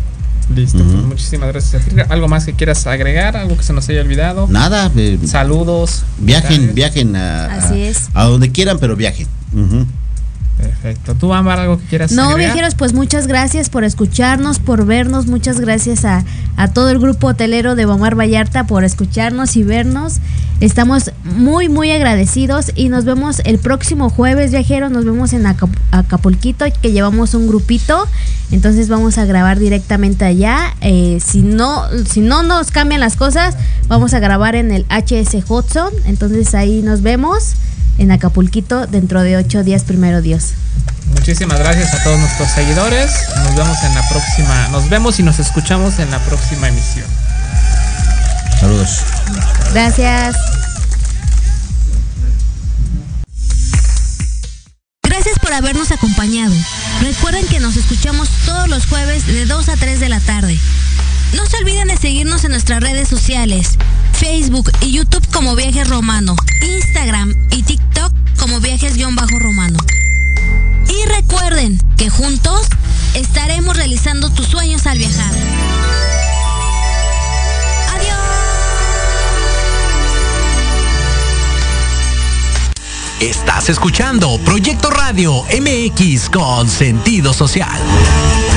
Listo, uh-huh. Pues muchísimas gracias. ¿Algo más que quieras agregar? ¿Algo que se nos haya olvidado? Nada. Saludos. Viajen a donde quieran, pero viajen. Uh-huh. Perfecto. ¿Tú, Vamar, algo que quieras agregar? No, viajeros, pues muchas gracias por escucharnos, por vernos. Muchas gracias a todo el grupo hotelero de Vamar Vallarta por escucharnos y vernos. Estamos muy, muy agradecidos y nos vemos el próximo jueves, viajeros. Nos vemos en Acapulquito, que llevamos un grupito. Entonces vamos a grabar directamente allá. Si no nos cambian las cosas, vamos a grabar en el HS Hudson. Entonces ahí nos vemos en Acapulquito dentro de 8 días, primero Dios. Muchísimas gracias a todos nuestros seguidores. Nos vemos y nos escuchamos en la próxima emisión. Saludos. Gracias. Gracias por habernos acompañado. Recuerden que nos escuchamos todos los jueves de 2 a 3 de la tarde. No se olviden de seguirnos en nuestras redes sociales, Facebook y YouTube como Viajes Romano, Instagram y TikTok como Viajes-Romano. Y recuerden que juntos estaremos realizando tus sueños al viajar. Estás escuchando Proyecto Radio MX con sentido social.